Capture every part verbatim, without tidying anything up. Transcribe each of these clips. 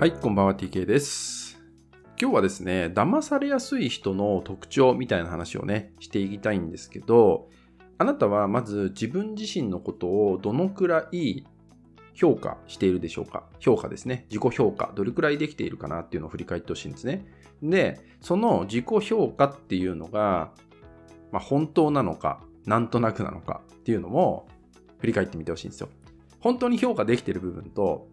はい、こんばんは ティーケー です。今日はですね、騙されやすい人の特徴みたいな話をね、していきたいんですけど、あなたはまず自分自身のことをどのくらい評価しているでしょうか。評価ですね。自己評価。どれくらいできているかなっていうのを振り返ってほしいんですね。で、その自己評価っていうのが、まあ、本当なのか、なんとなくなのかっていうのも振り返ってみてほしいんですよ。本当に評価できている部分と、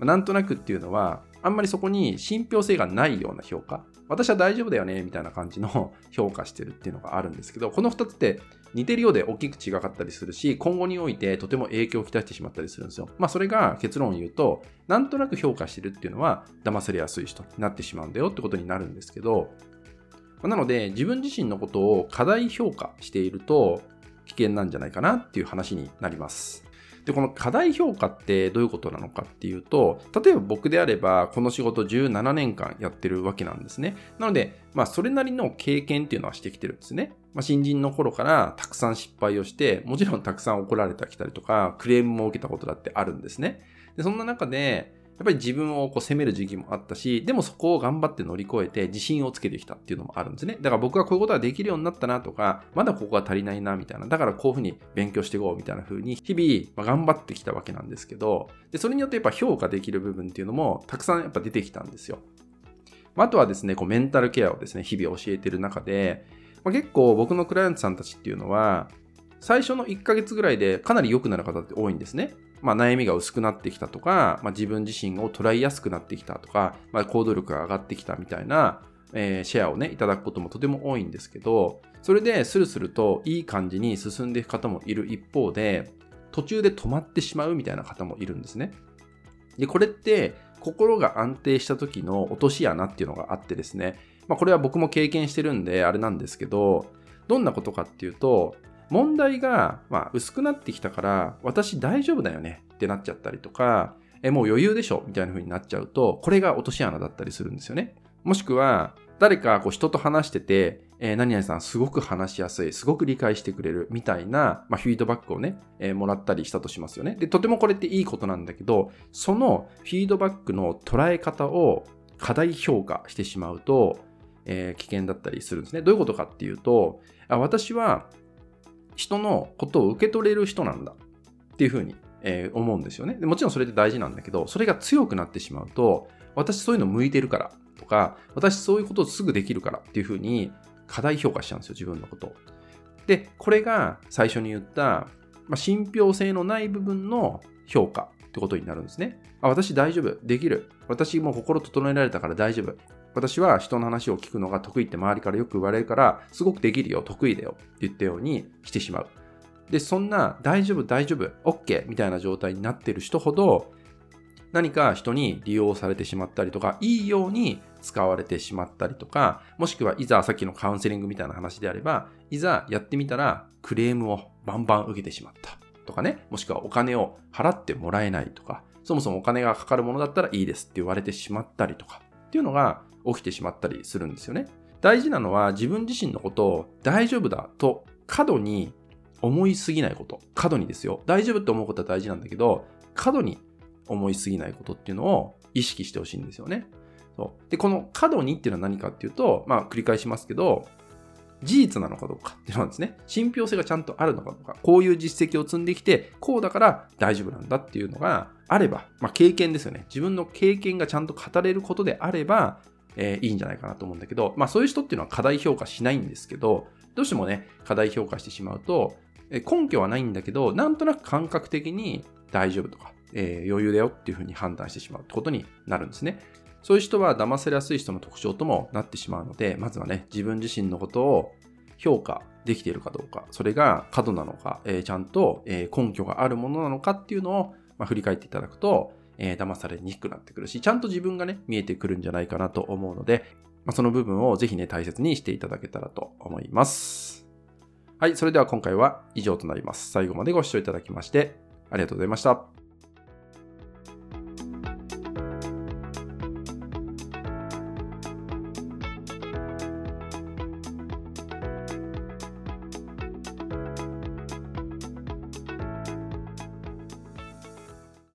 なんとなくっていうのは、あんまりそこに信憑性がないような評価、私は大丈夫だよねみたいな感じの評価してるっていうのがあるんですけど、このふたつって似てるようで大きく違かったりするし、今後においてとても影響をきたしてしまったりするんですよ。まあそれが結論を言うと、なんとなく評価してるっていうのは騙されやすい人になってしまうんだよってことになるんですけど、なので自分自身のことを過大評価していると危険なんじゃないかなっていう話になります。で、この過大評価ってどういうことなのかっていうと、例えば僕であればこの仕事じゅうななねんかんやってるわけなんですね。なので、まあ、それなりの経験っていうのはしてきてるんですね。まあ、新人の頃からたくさん失敗をして、もちろんたくさん怒られてきたりとか、クレームも受けたことだってあるんですね。で、そんな中で、やっぱり自分をこう責める時期もあったし、でもそこを頑張って乗り越えて自信をつけてきたっていうのもあるんですね。だから僕はこういうことができるようになったなとか、まだここが足りないなみたいな、だからこういうふうに勉強していこうみたいな風に日々頑張ってきたわけなんですけど、でそれによってやっぱ評価できる部分っていうのもたくさんやっぱ出てきたんですよ。あとはですね、こうメンタルケアをですね、日々教えてる中で、まあ、結構僕のクライアントさんたちっていうのは、最初のいっかげつぐらいでかなり良くなる方って多いんですね。まあ、悩みが薄くなってきたとか、まあ、自分自身を捉えやすくなってきたとか、まあ、行動力が上がってきたみたいな、えー、シェアをねいただくこともとても多いんですけど、それでスルスルといい感じに進んでいく方もいる一方で、途中で止まってしまうみたいな方もいるんですね。で、これって心が安定した時の落とし穴っていうのがあってですね、まあ、これは僕も経験してるんであれなんですけど、どんなことかっていうと、問題がまあ薄くなってきたから私大丈夫だよねってなっちゃったりとか、えもう余裕でしょみたいな風になっちゃうと、これが落とし穴だったりするんですよね。もしくは誰かこう人と話してて、えー、何々さんすごく話しやすい、すごく理解してくれるみたいな、まあ、フィードバックをね、えー、もらったりしたとしますよね。で、とてもこれっていいことなんだけど、そのフィードバックの捉え方を過大評価してしまうと、えー、危険だったりするんですね。どういうことかっていうと、あ私は人のことを受け取れる人なんだっていうふうに、えー、思うんですよね。でもちろんそれって大事なんだけど、それが強くなってしまうと、私そういうの向いてるからとか、私そういうことをすぐできるからっていうふうに過大評価しちゃうんですよ、自分のこと。で、これが最初に言った、まあ、信憑性のない部分の評価ってことになるんですね。あ、私大丈夫、できる。私もう心整えられたから大丈夫。私は人の話を聞くのが得意って周りからよく言われるから、すごくできるよ、得意だよって言ったようにしてしまう。で、そんな大丈夫、大丈夫、OK みたいな状態になっている人ほど、何か人に利用されてしまったりとか、いいように使われてしまったりとか、もしくはいざさっきのカウンセリングみたいな話であれば、いざやってみたらクレームをバンバン受けてしまったとかね、もしくはお金を払ってもらえないとか、そもそもお金がかかるものだったらいいですって言われてしまったりとかっていうのが、起きてしまったりするんですよね。大事なのは自分自身のことを大丈夫だと過度に思いすぎないこと。過度にですよ。大丈夫って思うことは大事なんだけど、過度に思いすぎないことっていうのを意識してほしいんですよね。そうで、この過度にっていうのは何かっていうと、まあ繰り返しますけど、事実なのかどうかっていうのはですね、信憑性がちゃんとあるのかどうか、こういう実績を積んできてこうだから大丈夫なんだっていうのがあれば、まあ経験ですよね。自分の経験がちゃんと語れることであればえー、いいんじゃないかなと思うんだけど、まあそういう人っていうのは過大評価しないんですけど、どうしてもね、過大評価してしまうと、えー、根拠はないんだけど、なんとなく感覚的に大丈夫とか、えー、余裕だよっていうふうに判断してしまうってことになるんですね。そういう人は騙されやすい人の特徴ともなってしまうので、まずはね、自分自身のことを評価できているかどうか、それが過度なのか、えー、ちゃんと根拠があるものなのかっていうのを、まあ、振り返っていただくと、えー、騙されにくくなってくるし、ちゃんと自分がね見えてくるんじゃないかなと思うので、まあ、その部分をぜひね大切にしていただけたらと思います。はい、それでは今回は以上となります。最後までご視聴いただきましてありがとうございました。